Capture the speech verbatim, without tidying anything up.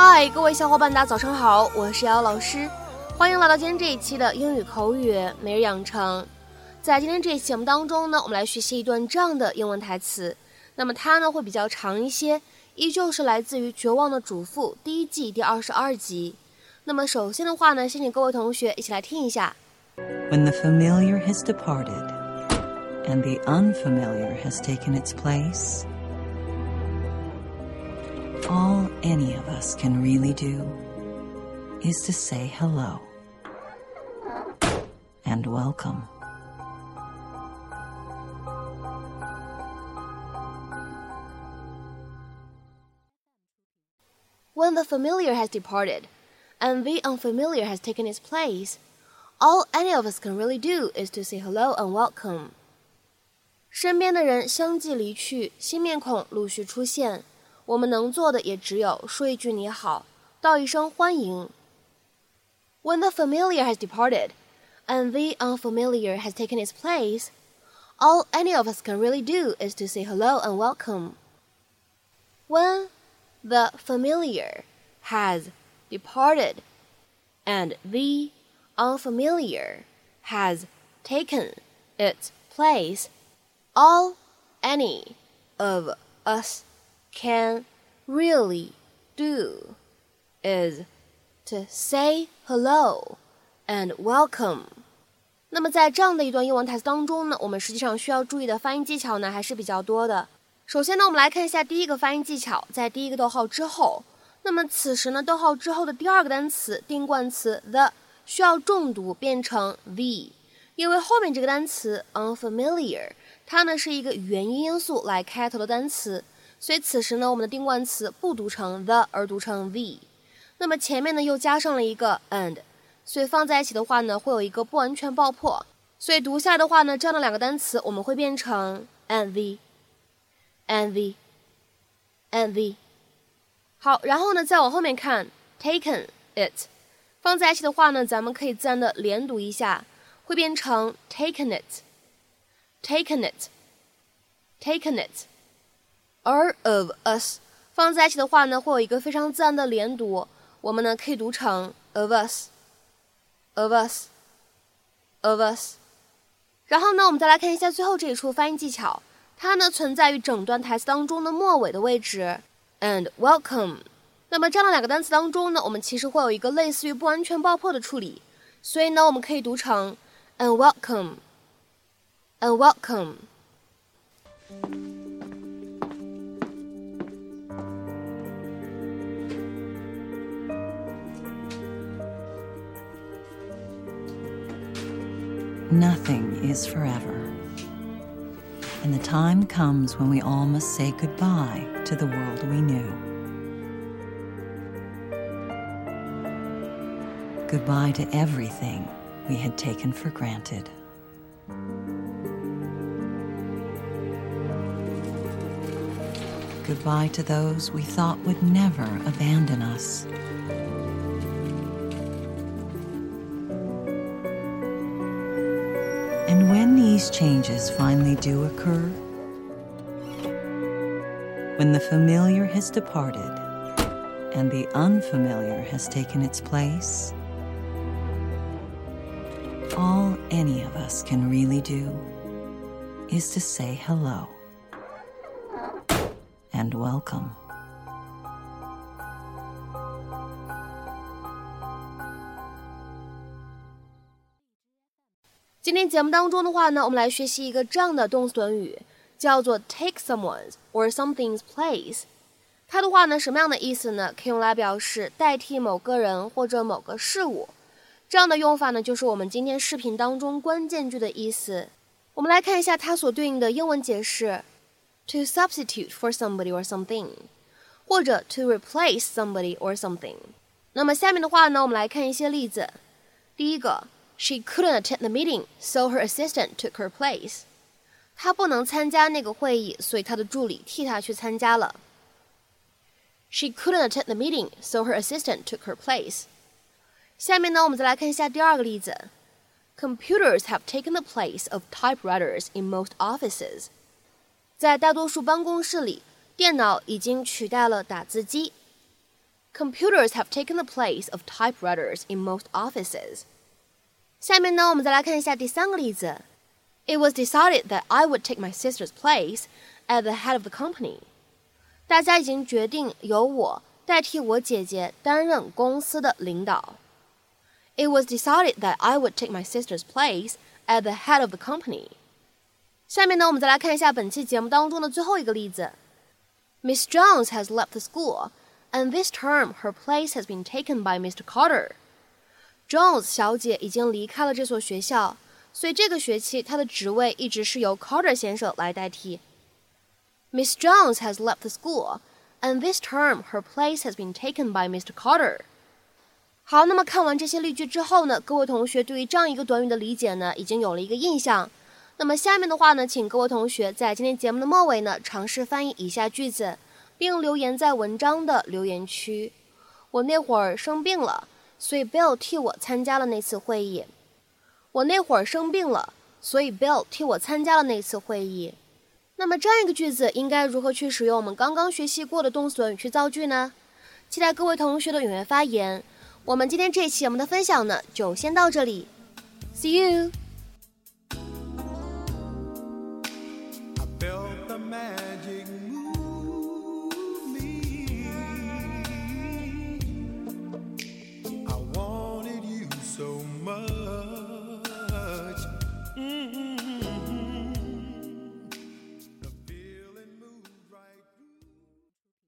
嗨，各位小伙伴大家早上好，我是姚老师，欢迎来到今天这一期的英语口语每日养成。在今天这一期节目当中呢，我们来学习一段这样的英文台词，那么它呢会比较长一些，依旧是来自于《绝望的主妇》第一季第二十二集。那么首先的话呢，先请各位同学一起来听一下。 When the familiar has departed and the unfamiliar has taken its place, all any of us can really do is to say hello and welcome. When the familiar has departed and the unfamiliar has taken its place, all any of us can really do is to say hello and welcome. 身边的人相继离去，新面孔陆续出现。我们能做的也只有说一句你好，道一声欢迎。When the familiar has departed, and the unfamiliar has taken its place, all any of us can really do is to say hello and welcome. When the familiar has departed, and the unfamiliar has taken its place, all any of us can really do is to say hello and welcome. 那么在这样的一段英文台词当中呢，我们实际上需要注意的发音技巧呢还是比较多的。首先呢，我们来看一下第一个发音技巧，在第一个逗号之后，那么此时呢，逗号之后的第二个单词定冠词 the 需要重读变成 the， 因为后面这个单词 unfamiliar 它呢是一个元音因素来开头的单词，所以此时呢，我们的定冠词不读成 the 而读成 the， 那么前面呢又加上了一个 and， 所以放在一起的话呢会有一个不完全爆破，所以读下来的话呢，这样的两个单词我们会变成 and the and the and the。 好，然后呢再往后面看 taken it 放在一起的话呢，咱们可以自然的连读一下，会变成 taken it taken it taken it。All of us 放在一起的话呢，会有一个非常自然的连读，我们呢可以读成 of us of us of us。 然后呢，我们再来看一下最后这一处发音技巧，它呢存在于整段台词当中的末尾的位置 and welcome。 那么这样的两个单词当中呢，我们其实会有一个类似于不完全爆破的处理，所以呢我们可以读成 and welcome and welcome。Nothing is forever, and the time comes when we all must say goodbye to the world we knew. Goodbye to everything we had taken for granted. Goodbye to those we thought would never abandon us.And when these changes finally do occur, when the familiar has departed and the unfamiliar has taken its place, all any of us can really do is to say hello and welcome.今天节目当中的话呢，我们来学习一个这样的动词短语，叫做 take someone's or something's place。 它的话呢什么样的意思呢？可以用来表示代替某个人或者某个事物，这样的用法呢就是我们今天视频当中关键句的意思。我们来看一下它所对应的英文解释， to substitute for somebody or something， 或者 to replace somebody or something。 那么下面的话呢，我们来看一些例子。第一个，She couldn't attend the meeting, so her assistant took her place. 她不能参加那个会议，所以她的助理替她去参加了。She couldn't attend the meeting, so her assistant took her place. 下面呢，我们再来看一下第二个例子。Computers have taken the place of typewriters in most offices. 在大多数办公室里，电脑已经取代了打字机。Computers have taken the place of typewriters in most offices. 下面呢，我们再来看一下第三个例子。It was decided that I would take my sister's place at the head of the company. 大家已经决定由我代替我姐姐担任公司的领导。It was decided that I would take my sister's place at the head of the company. 下面呢，我们再来看一下本期节目当中的最后一个例子。Miss Jones has left the school, and this term her place has been taken by Mister Carter.Jones 小姐已经离开了这所学校，所以这个学期她的职位一直是由 Carter 先生来代替。Miss Jones has left the school, and this term her place has been taken by Mister Carter. 好，那么看完这些例句之后呢，各位同学对于这样一个短语的理解呢，已经有了一个印象。那么下面的话呢，请各位同学在今天节目的末尾呢，尝试翻译以下句子，并留言在文章的留言区。我那会儿生病了。所以 Bill 替我参加了那次会议。我那会儿生病了，所以 Bill 替我参加了那次会议。那么这样一个句子应该如何去使用我们刚刚学习过的动词短语去造句呢？期待各位同学的踊跃发言。我们今天这一期节目的分享呢，就先到这里。See you!